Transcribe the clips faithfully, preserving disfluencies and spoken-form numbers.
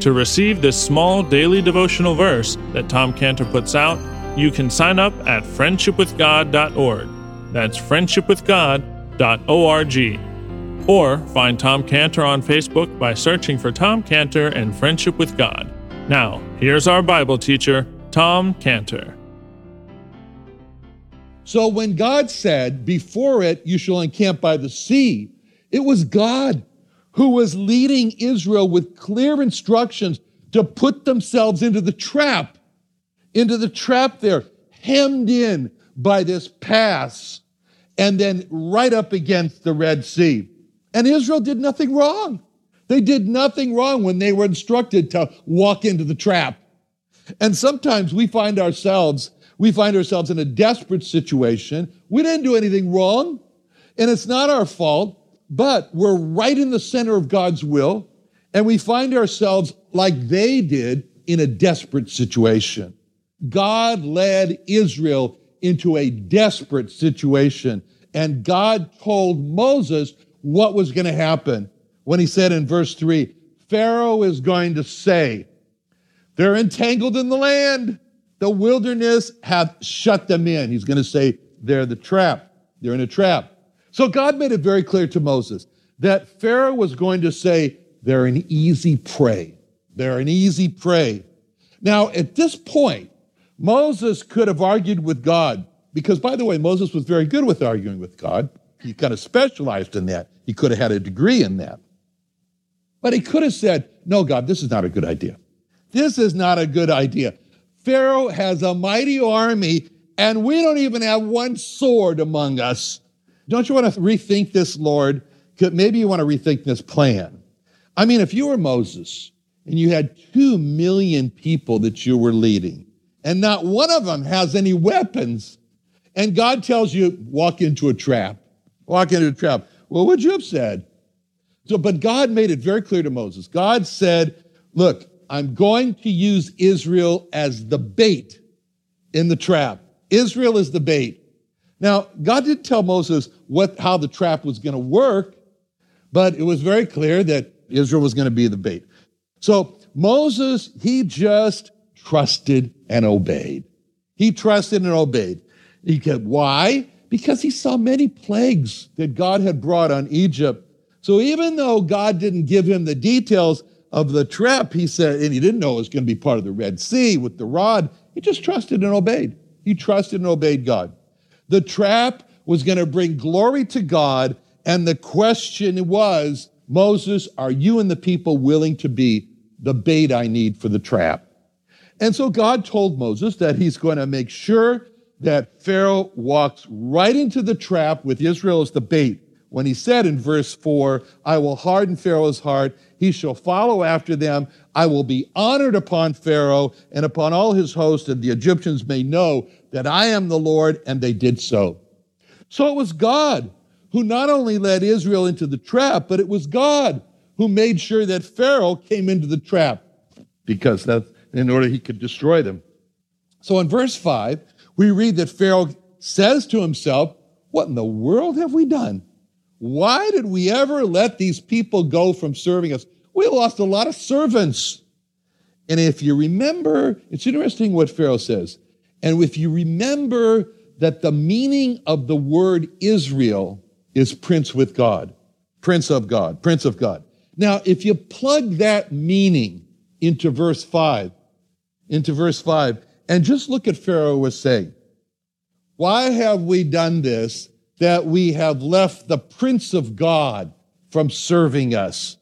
To receive this small daily devotional verse that Tom Cantor puts out, you can sign up at friendship with god dot org. That's friendship with god dot org. Or find Tom Cantor on Facebook by searching for Tom Cantor and Friendship with God. Now, here's our Bible teacher, Tom Cantor. So when God said, "Before it, you shall encamp by the sea," it was God who was leading Israel with clear instructions to put themselves into the trap, into the trap there, hemmed in by this pass, and then right up against the Red Sea. And Israel did nothing wrong. They did nothing wrong when they were instructed to walk into the trap. And sometimes we find ourselves, we find ourselves in a desperate situation. We didn't do anything wrong, and it's not our fault. But we're right in the center of God's will, and we find ourselves like they did in a desperate situation. God led Israel into a desperate situation, and God told Moses what was going to happen when he said in verse three, "Pharaoh is going to say, they're entangled in the land. The wilderness hath shut them in." He's going to say, they're the trap. They're in a trap. So God made it very clear to Moses that Pharaoh was going to say, they're an easy prey. They're an easy prey. Now, at this point, Moses could have argued with God, because, by the way, Moses was very good with arguing with God. He kind of specialized in that. He could have had a degree in that. But he could have said, "No, God, this is not a good idea. This is not a good idea. Pharaoh has a mighty army, and we don't even have one sword among us. Don't you want to rethink this, Lord? Maybe you want to rethink this plan." I mean, if you were Moses and you had two million people that you were leading, and not one of them has any weapons, and God tells you, walk into a trap, walk into a trap, well, what would you have said? So, but God made it very clear to Moses. God said, "Look, I'm going to use Israel as the bait in the trap. Israel is the bait." Now, God didn't tell Moses what how the trap was going to work, but it was very clear that Israel was going to be the bait. So Moses, he just trusted and obeyed. He trusted and obeyed. He kept, why? Because he saw many plagues that God had brought on Egypt. So even though God didn't give him the details of the trap, he said, and he didn't know it was going to be part of the Red Sea with the rod, he just trusted and obeyed. He trusted and obeyed God. The trap was going to bring glory to God, and the question was, Moses, are you and the people willing to be the bait I need for the trap? And so God told Moses that he's going to make sure that Pharaoh walks right into the trap with Israel as the bait. When he said in verse four, "I will harden Pharaoh's heart, he shall follow after them. I will be honored upon Pharaoh and upon all his host, and the Egyptians may know that I am the Lord," and they did so. So it was God who not only led Israel into the trap, but it was God who made sure that Pharaoh came into the trap, because that's in order he could destroy them. So in verse five, we read that Pharaoh says to himself, what in the world have we done? Why did we ever let these people go from serving us? We lost a lot of servants. And if you remember, it's interesting what Pharaoh says. And if you remember that the meaning of the word Israel is prince with God, prince of God, prince of God. Now, if you plug that meaning into verse five, into verse five, and just look at Pharaoh was saying, why have we done this, that we have left the prince of God from serving us?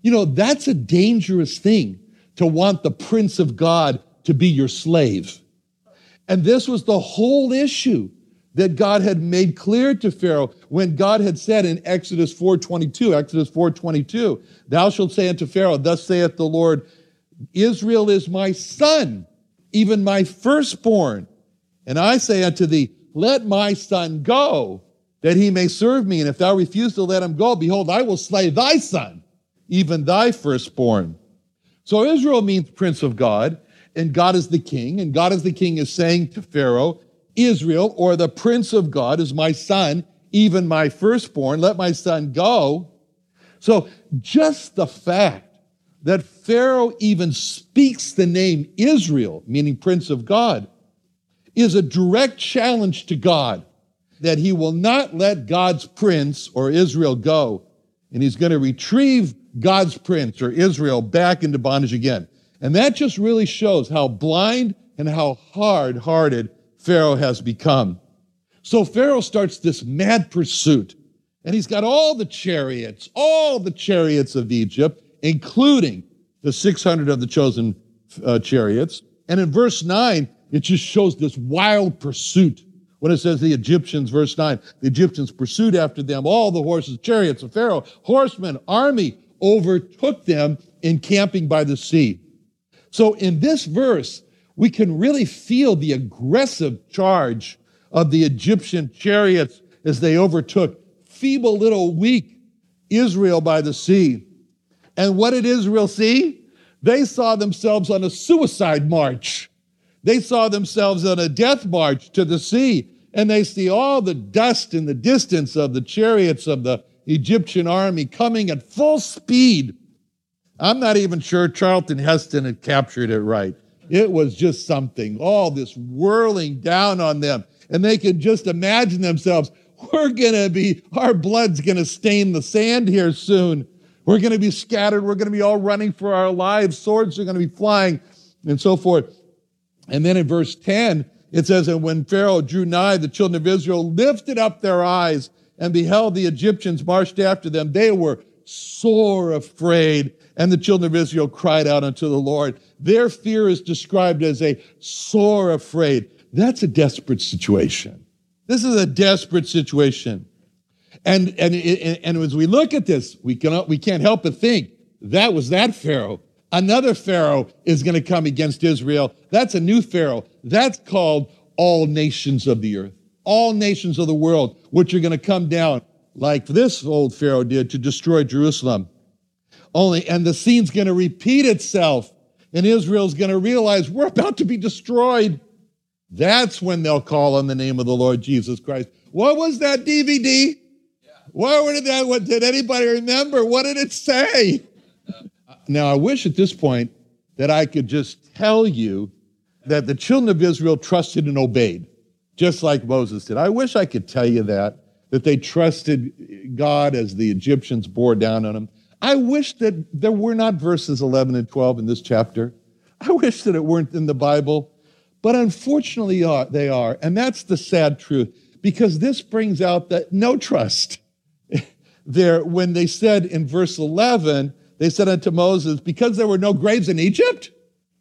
You know, that's a dangerous thing, to want the prince of God to be your slave. And this was the whole issue that God had made clear to Pharaoh when God had said in Exodus four twenty-two, Exodus four twenty-two, thou shalt say unto Pharaoh, thus saith the Lord, Israel is my son, even my firstborn. And I say unto thee, let my son go, that he may serve me. And if thou refuse to let him go, behold, I will slay thy son, even thy firstborn. So Israel means prince of God, and God is the king, and God as the king is saying to Pharaoh, Israel, or the prince of God, is my son, even my firstborn. Let my son go. So just the fact that Pharaoh even speaks the name Israel, meaning prince of God, is a direct challenge to God, that he will not let God's prince or Israel go, and he's going to retrieve God's prince or Israel back into bondage again. And that just really shows how blind and how hard-hearted Pharaoh has become. So Pharaoh starts this mad pursuit, and he's got all the chariots, all the chariots of Egypt, including the six hundred of the chosen uh, chariots. And in verse nine, it just shows this wild pursuit. When it says the Egyptians, verse nine, the Egyptians pursued after them, all the horses, chariots of Pharaoh, horsemen, army, overtook them, encamping by the sea. So in this verse, we can really feel the aggressive charge of the Egyptian chariots as they overtook feeble little weak Israel by the sea. And what did Israel see? They saw themselves on a suicide march. They saw themselves on a death march to the sea. And they see all the dust in the distance of the chariots of the Egyptian army coming at full speed. I'm not even sure Charlton Heston had captured it right. It was just something, all this whirling down on them. And they could just imagine themselves, we're going to be, our blood's going to stain the sand here soon. We're going to be scattered. We're going to be all running for our lives. Swords are going to be flying and so forth. And then in verse ten, it says, and when Pharaoh drew nigh, the children of Israel lifted up their eyes and beheld the Egyptians marched after them. They were sore afraid. And the children of Israel cried out unto the Lord. Their fear is described as a sore afraid. That's a desperate situation. This is a desperate situation. And, and, and, and as we look at this, we cannot, we can't help but think, that was that Pharaoh. Another Pharaoh is going to come against Israel. That's a new Pharaoh. That's called all nations of the earth, all nations of the world, which are going to come down like this old Pharaoh did to destroy Jerusalem. Only, and the scene's going to repeat itself, and Israel's going to realize we're about to be destroyed. That's when they'll call on the name of the Lord Jesus Christ. What was that D V D? Yeah. What did that? What did anybody remember? What did it say? Now, I wish at this point that I could just tell you that the children of Israel trusted and obeyed, just like Moses did. I wish I could tell you that, that they trusted God as the Egyptians bore down on them. I wish that there were not verses eleven and twelve in this chapter. I wish that it weren't in the Bible, but unfortunately they are, and that's the sad truth, because this brings out that no trust. There, when they said in verse eleven, they said unto Moses, because there were no graves in Egypt?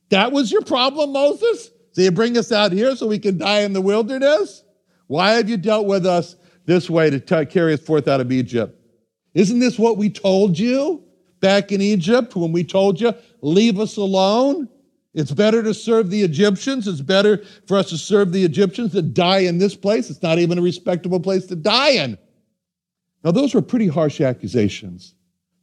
That was your problem, Moses? So you bring us out here so we can die in the wilderness? Why have you dealt with us this way to t- carry us forth out of Egypt? Isn't this what we told you back in Egypt when we told you, leave us alone? It's better to serve the Egyptians. It's better for us to serve the Egyptians than die in this place. It's not even a respectable place to die in. Now, those were pretty harsh accusations.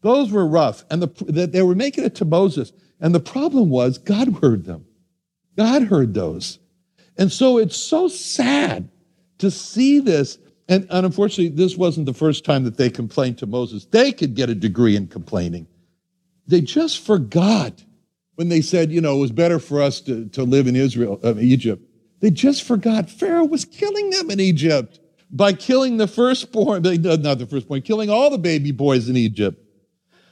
Those were rough, and the, they were making it to Moses. And the problem was God heard them. God heard those. And so it's so sad to see this And, and unfortunately, this wasn't the first time that they complained to Moses. They could get a degree in complaining. They just forgot when they said, you know, it was better for us to, to live in Israel, uh, Egypt. They just forgot Pharaoh was killing them in Egypt by killing the firstborn, not the firstborn, killing all the baby boys in Egypt.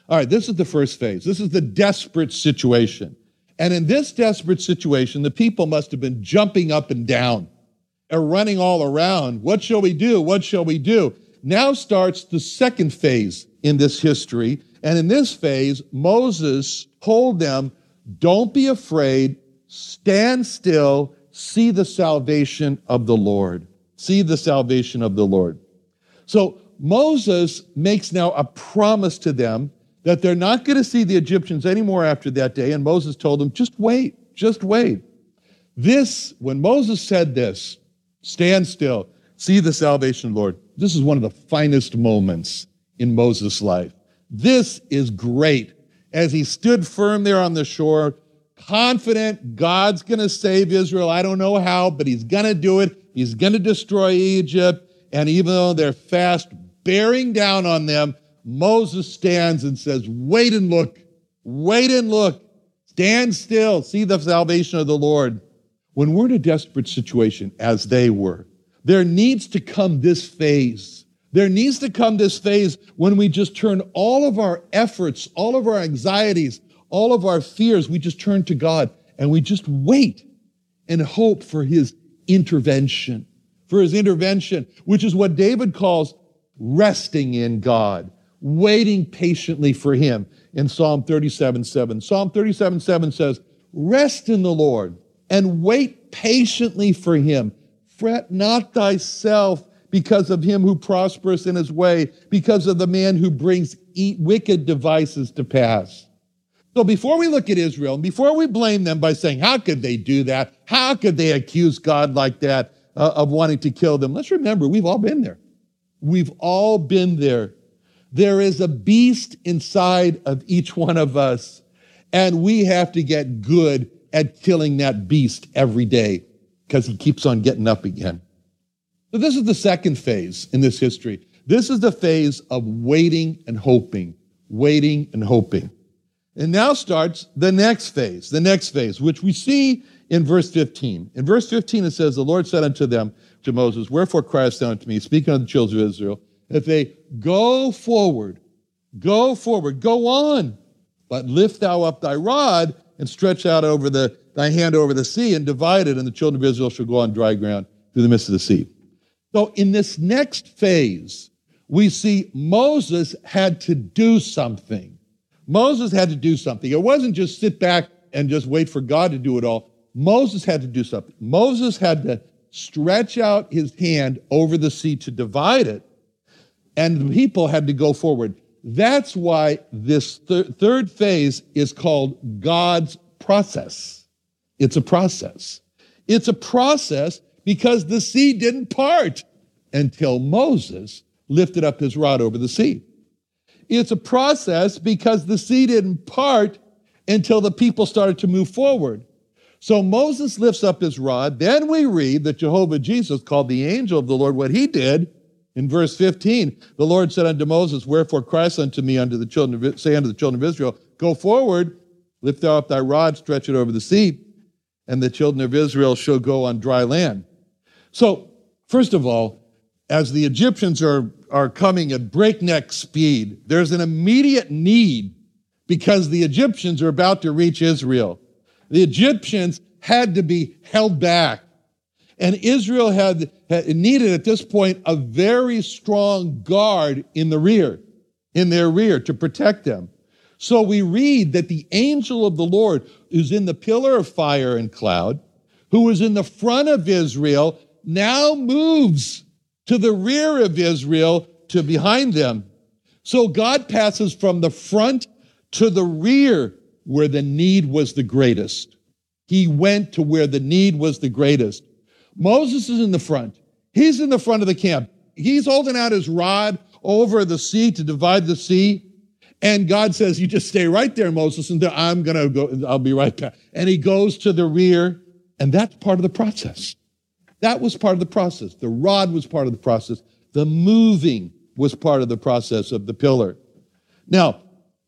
All right, this is the first phase. This is the desperate situation. And in this desperate situation, the people must have been jumping up and down and running all around. What shall we do? What shall we do? Now starts the second phase in this history. And in this phase, Moses told them, don't be afraid, stand still, see the salvation of the Lord. See the salvation of the Lord. So Moses makes now a promise to them that they're not going to see the Egyptians anymore after that day. And Moses told them, just wait, just wait. This, when Moses said this, stand still, see the salvation of the Lord, this is one of the finest moments in Moses' life. This is great. As he stood firm there on the shore, confident God's going to save Israel. I don't know how, but he's going to do it. He's going to destroy Egypt. And even though they're fast bearing down on them, Moses stands and says, wait and look, wait and look, stand still, see the salvation of the Lord. When we're in a desperate situation, as they were, there needs to come this phase. There needs to come this phase when we just turn all of our efforts, all of our anxieties, all of our fears, we just turn to God and we just wait and hope for his intervention, for his intervention, which is what David calls resting in God, waiting patiently for him in Psalm thirty-seven seven. Psalm thirty-seven seven says, rest in the Lord and wait patiently for him. Fret not thyself because of him who prospers in his way, because of the man who brings wicked devices to pass. So before we look at Israel, and before we blame them by saying, how could they do that? How could they accuse God like that uh, of wanting to kill them? Let's remember, we've all been there. We've all been there. There is a beast inside of each one of us, and we have to get good at killing that beast every day because he keeps on getting up again. So this is the second phase in this history. This is the phase of waiting and hoping, waiting and hoping. And now starts the next phase, the next phase, which we see in verse fifteen. In verse fifteen, it says, the Lord said unto them, to Moses, wherefore criest thou unto me, speaking unto the children of Israel, that they go forward, go forward, go on, but lift thou up thy rod and stretch out over the thy hand over the sea and divide it, and the children of Israel shall go on dry ground through the midst of the sea. So in this next phase, we see Moses had to do something. Moses had to do something. It wasn't just sit back and just wait for God to do it all. Moses had to do something. Moses had to stretch out his hand over the sea to divide it, and the people had to go forward. That's why this th- third phase is called God's process. It's a process. It's a process because the sea didn't part until Moses lifted up his rod over the sea. It's a process because the sea didn't part until the people started to move forward. So Moses lifts up his rod. Then we read that Jehovah Jesus called the angel of the Lord, what he did in verse fifteen. The Lord said unto Moses, wherefore criest unto me, unto the children of, say unto the children of Israel, go forward, lift thou up thy rod, stretch it over the sea, and the children of Israel shall go on dry land. So, first of all, as the Egyptians are, are coming at breakneck speed, there's an immediate need because the Egyptians are about to reach Israel. The Egyptians had to be held back. And Israel had, had needed at this point a very strong guard in the rear, in their rear to protect them. So we read that the angel of the Lord who's in the pillar of fire and cloud, who was in the front of Israel, now moves to the rear of Israel to behind them. So God passes from the front to the rear where the need was the greatest. He went to where the need was the greatest. Moses is in the front. He's in the front of the camp. He's holding out his rod over the sea to divide the sea. And God says, you just stay right there, Moses, and I'm going to go, I'll be right back. And he goes to the rear, and that's part of the process. That was part of the process. The rod was part of the process. The moving was part of the process of the pillar. Now,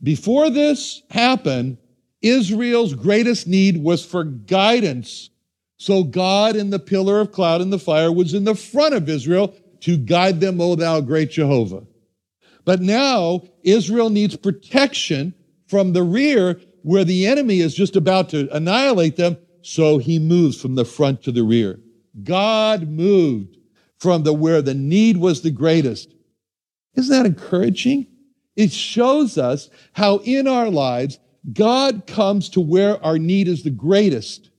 before this happened, Israel's greatest need was for guidance. So God in the pillar of cloud and the fire was in the front of Israel to guide them, O thou great Jehovah. But now Israel needs protection from the rear where the enemy is just about to annihilate them. So he moves from the front to the rear. God moved from the where the need was the greatest. Isn't that encouraging? It shows us how in our lives, God comes to where our need is the greatest.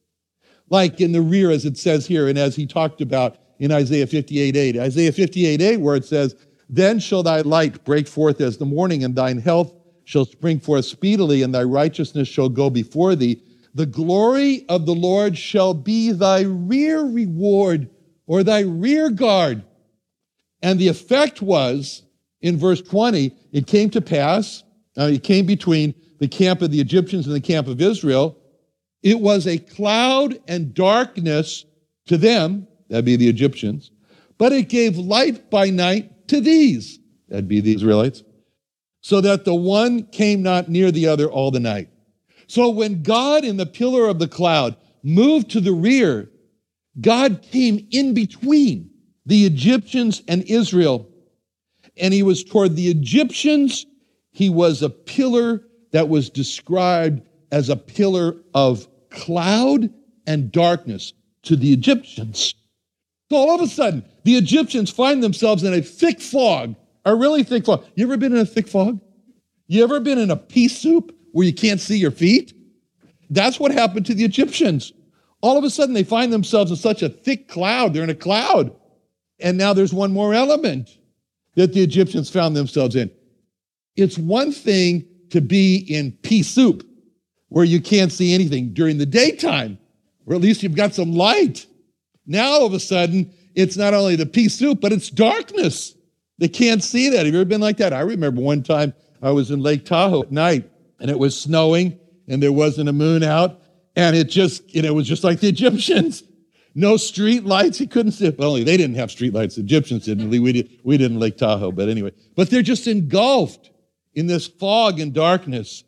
Like in the rear, as it says here, and as he talked about in Isaiah fifty-eight eight. Isaiah fifty-eight eight, where it says, "Then shall thy light break forth as the morning, and thine health shall spring forth speedily, and thy righteousness shall go before thee. The glory of the Lord shall be thy rear reward," or thy rear guard. And the effect was, in verse twenty, it came to pass, uh, it came between the camp of the Egyptians and the camp of Israel. It was a cloud and darkness to them, that'd be the Egyptians, but it gave light by night to these, that'd be the Israelites, so that the one came not near the other all the night. So when God in the pillar of the cloud moved to the rear, God came in between the Egyptians and Israel, and he was toward the Egyptians. He was a pillar that was described as a pillar of cloud and darkness to the Egyptians. So all of a sudden, the Egyptians find themselves in a thick fog, a really thick fog. You ever been in a thick fog? You ever been in a pea soup where you can't see your feet? That's what happened to the Egyptians. All of a sudden, they find themselves in such a thick cloud. They're in a cloud. And now there's one more element that the Egyptians found themselves in. It's one thing to be in pea soup, where you can't see anything during the daytime, or at least you've got some light. Now, all of a sudden, it's not only the pea soup, but it's darkness. They can't see that. Have you ever been like that? I remember one time I was in Lake Tahoe at night, and it was snowing, and there wasn't a moon out, and it just, you know, it was just like the Egyptians. No street lights. He couldn't see. Well, only they didn't have street lights. The Egyptians didn't. We did. We didn't Lake Tahoe. But anyway, but they're just engulfed in this fog and darkness.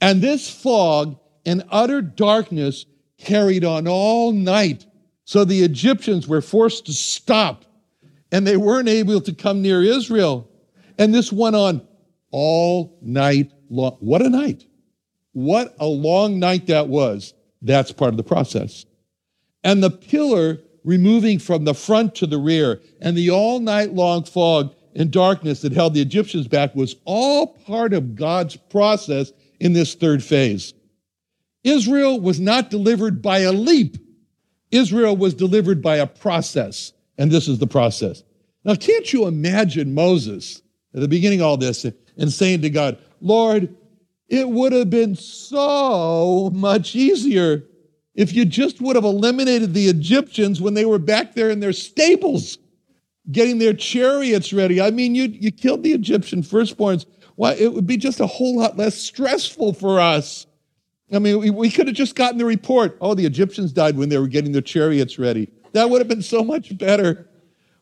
And this fog and utter darkness carried on all night. So the Egyptians were forced to stop, and they weren't able to come near Israel. And this went on all night long. What a night. What a long night that was. That's part of the process. And the pillar removing from the front to the rear, and the all-night-long fog and darkness that held the Egyptians back was all part of God's process in this third phase. Israel was not delivered by a leap. Israel was delivered by a process, and this is the process. Now, can't you imagine Moses at the beginning of all this and saying to God, "Lord, it would have been so much easier if you just would have eliminated the Egyptians when they were back there in their stables, getting their chariots ready. I mean, you you killed the Egyptian firstborns. Why, it would be just a whole lot less stressful for us. I mean, we, we could have just gotten the report. Oh, the Egyptians died when they were getting their chariots ready. That would have been so much better.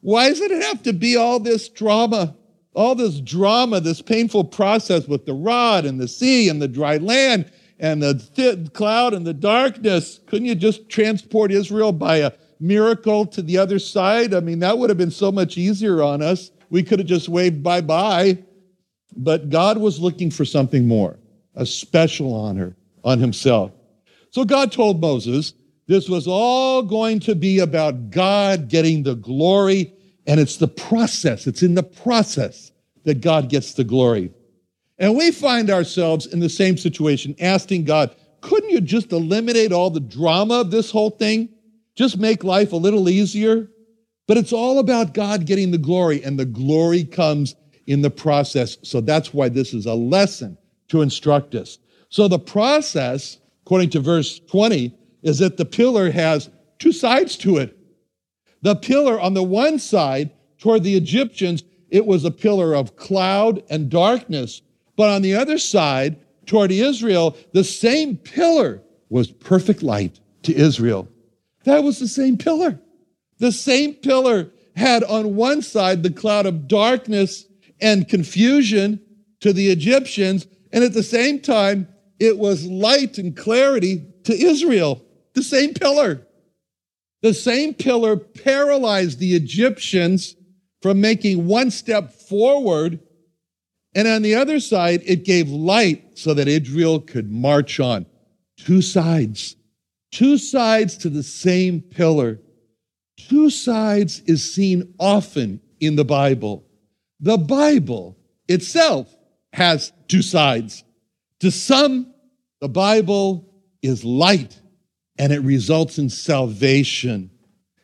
Why does it have to be all this drama, all this drama, this painful process with the rod and the sea and the dry land and the thick cloud and the darkness? Couldn't you just transport Israel by a miracle to the other side? I mean, that would have been so much easier on us. We could have just waved bye-bye." But God was looking for something more, a special honor on himself. So God told Moses, this was all going to be about God getting the glory, and it's the process, it's in the process that God gets the glory. And we find ourselves in the same situation, asking God, couldn't you just eliminate all the drama of this whole thing? Just make life a little easier? But it's all about God getting the glory, and the glory comes in the process. So that's why this is a lesson to instruct us. So the process, according to verse twenty, is that the pillar has two sides to it. The pillar on the one side, toward the Egyptians, it was a pillar of cloud and darkness. But on the other side, toward Israel, the same pillar was perfect light to Israel. That was the same pillar. The same pillar had on one side the cloud of darkness and confusion to the Egyptians, and at the same time, it was light and clarity to Israel. The same pillar. The same pillar paralyzed the Egyptians from making one step forward, and on the other side, it gave light so that Israel could march on. Two sides. Two sides to the same pillar. Two sides is seen often in the Bible. The Bible itself has two sides. To some, the Bible is light, and it results in salvation.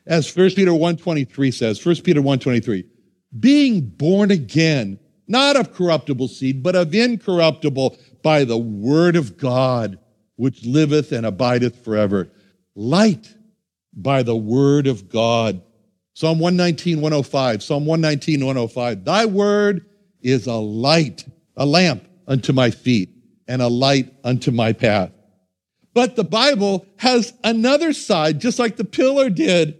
As First Peter one twenty-three says, First Peter one twenty-three, being born again, not of corruptible seed, but of incorruptible, by the word of God, which liveth and abideth forever. Light by the word of God. Psalm one nineteen, one oh five, Psalm one nineteen, one oh five, thy word is a light, a lamp unto my feet, and a light unto my path. But the Bible has another side, just like the pillar did,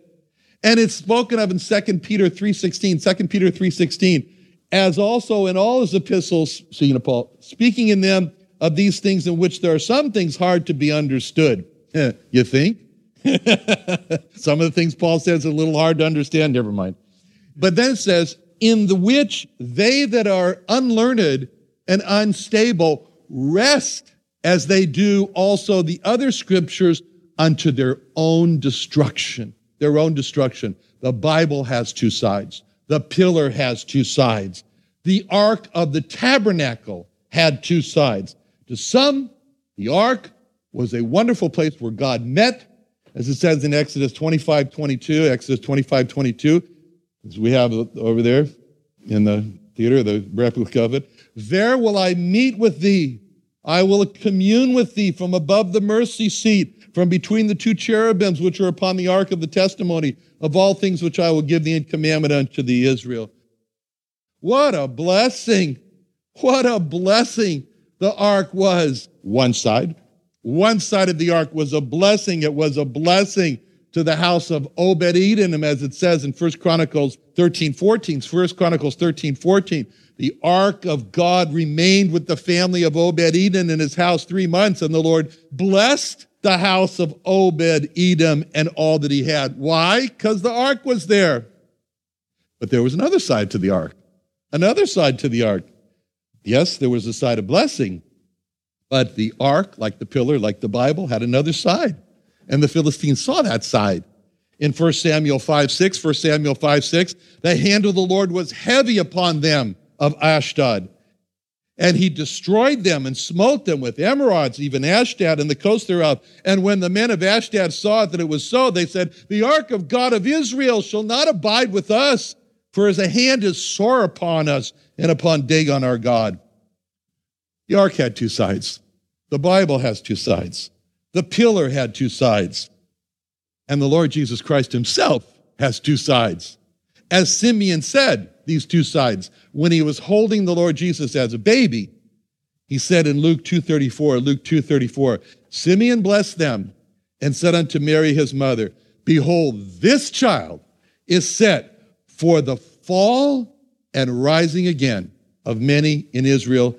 and it's spoken of in Second Peter three sixteen, Second Peter three sixteen, as also in all his epistles, so, you know, Paul, speaking in them of these things in which there are some things hard to be understood. You think? Some of the things Paul says are a little hard to understand, never mind. But then it says, in the which they that are unlearned and unstable rest, as they do also the other scriptures, unto their own destruction, their own destruction. The Bible has two sides. The pillar has two sides. The ark of the tabernacle had two sides. To some, the ark was a wonderful place where God met, as it says in Exodus twenty-five twenty-two, Exodus twenty-five twenty-two, as we have over there in the theater, the replica of it. There will I meet with thee. I will commune with thee from above the mercy seat, from between the two cherubims which are upon the ark of the testimony, of all things which I will give thee in commandment unto thee, Israel. What a blessing. What a blessing the ark was. One side. One side of the ark was a blessing. It was a blessing to the house of Obed-Edom, as it says in First Chronicles thirteen fourteen. First Chronicles thirteen fourteen. The ark of God remained with the family of Obed-Edom in his house three months, and the Lord blessed the house of Obed-Edom and all that he had. Why? Because the ark was there. But there was another side to the ark. Another side to the ark. Yes, there was a side of blessing, but the ark, like the pillar, like the Bible, had another side, and the Philistines saw that side. In First Samuel five six, First Samuel five six, the hand of the Lord was heavy upon them of Ashdod, and he destroyed them and smote them with emerods, even Ashdod and the coast thereof. And when the men of Ashdod saw that it was so, they said, the ark of God of Israel shall not abide with us, for his hand is sore upon us and upon Dagon our God. The ark had two sides. The Bible has two sides. The pillar had two sides. And the Lord Jesus Christ himself has two sides. As Simeon said, these two sides, when he was holding the Lord Jesus as a baby, he said in Luke two thirty-four, Luke two thirty-four, Simeon blessed them and said unto Mary his mother, behold, this child is set for the fall and rising again of many in Israel,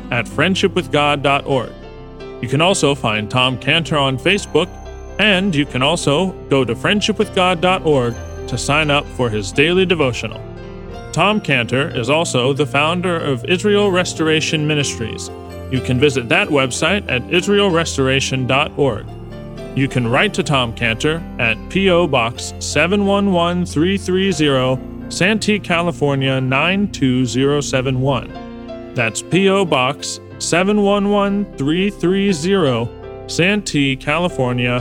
at friendship with god dot org. You can also find Tom Cantor on Facebook, and you can also go to friendship with god dot org to sign up for his daily devotional. Tom Cantor is also the founder of Israel Restoration Ministries. You can visit that website at israel restoration dot org. You can write to Tom Cantor at P O. Box seven one one three three zero, Santee, California nine two zero seven one. That's P O. Box seven one one three three zero, Santee, California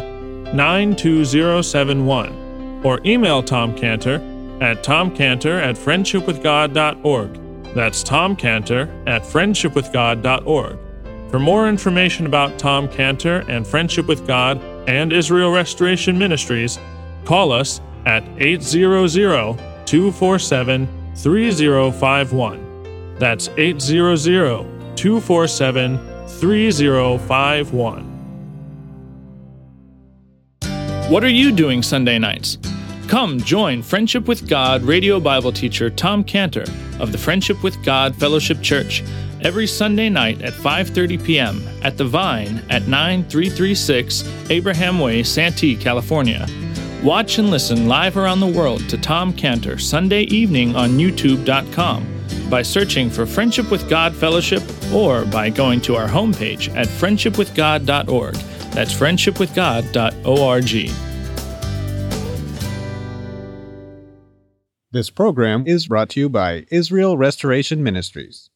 nine two zero seven one. Or email Tom Cantor at tom cantor at friendship with god dot org. That's Tom Cantor at friendship with god dot org. For more information about Tom Cantor and Friendship with God and Israel Restoration Ministries, call us at eight hundred, two four seven, three oh five one. That's eight hundred, two four seven, three oh five one. What are you doing Sunday nights? Come join Friendship with God radio Bible teacher Tom Cantor of the Friendship with God Fellowship Church every Sunday night at five thirty p.m. at The Vine at ninety-three thirty-six Abraham Way, Santee, California. Watch and listen live around the world to Tom Cantor Sunday evening on youtube dot com by searching for Friendship with God Fellowship or by going to our homepage at friendship with god dot org. That's friendship with god dot org. This program is brought to you by Israel Restoration Ministries.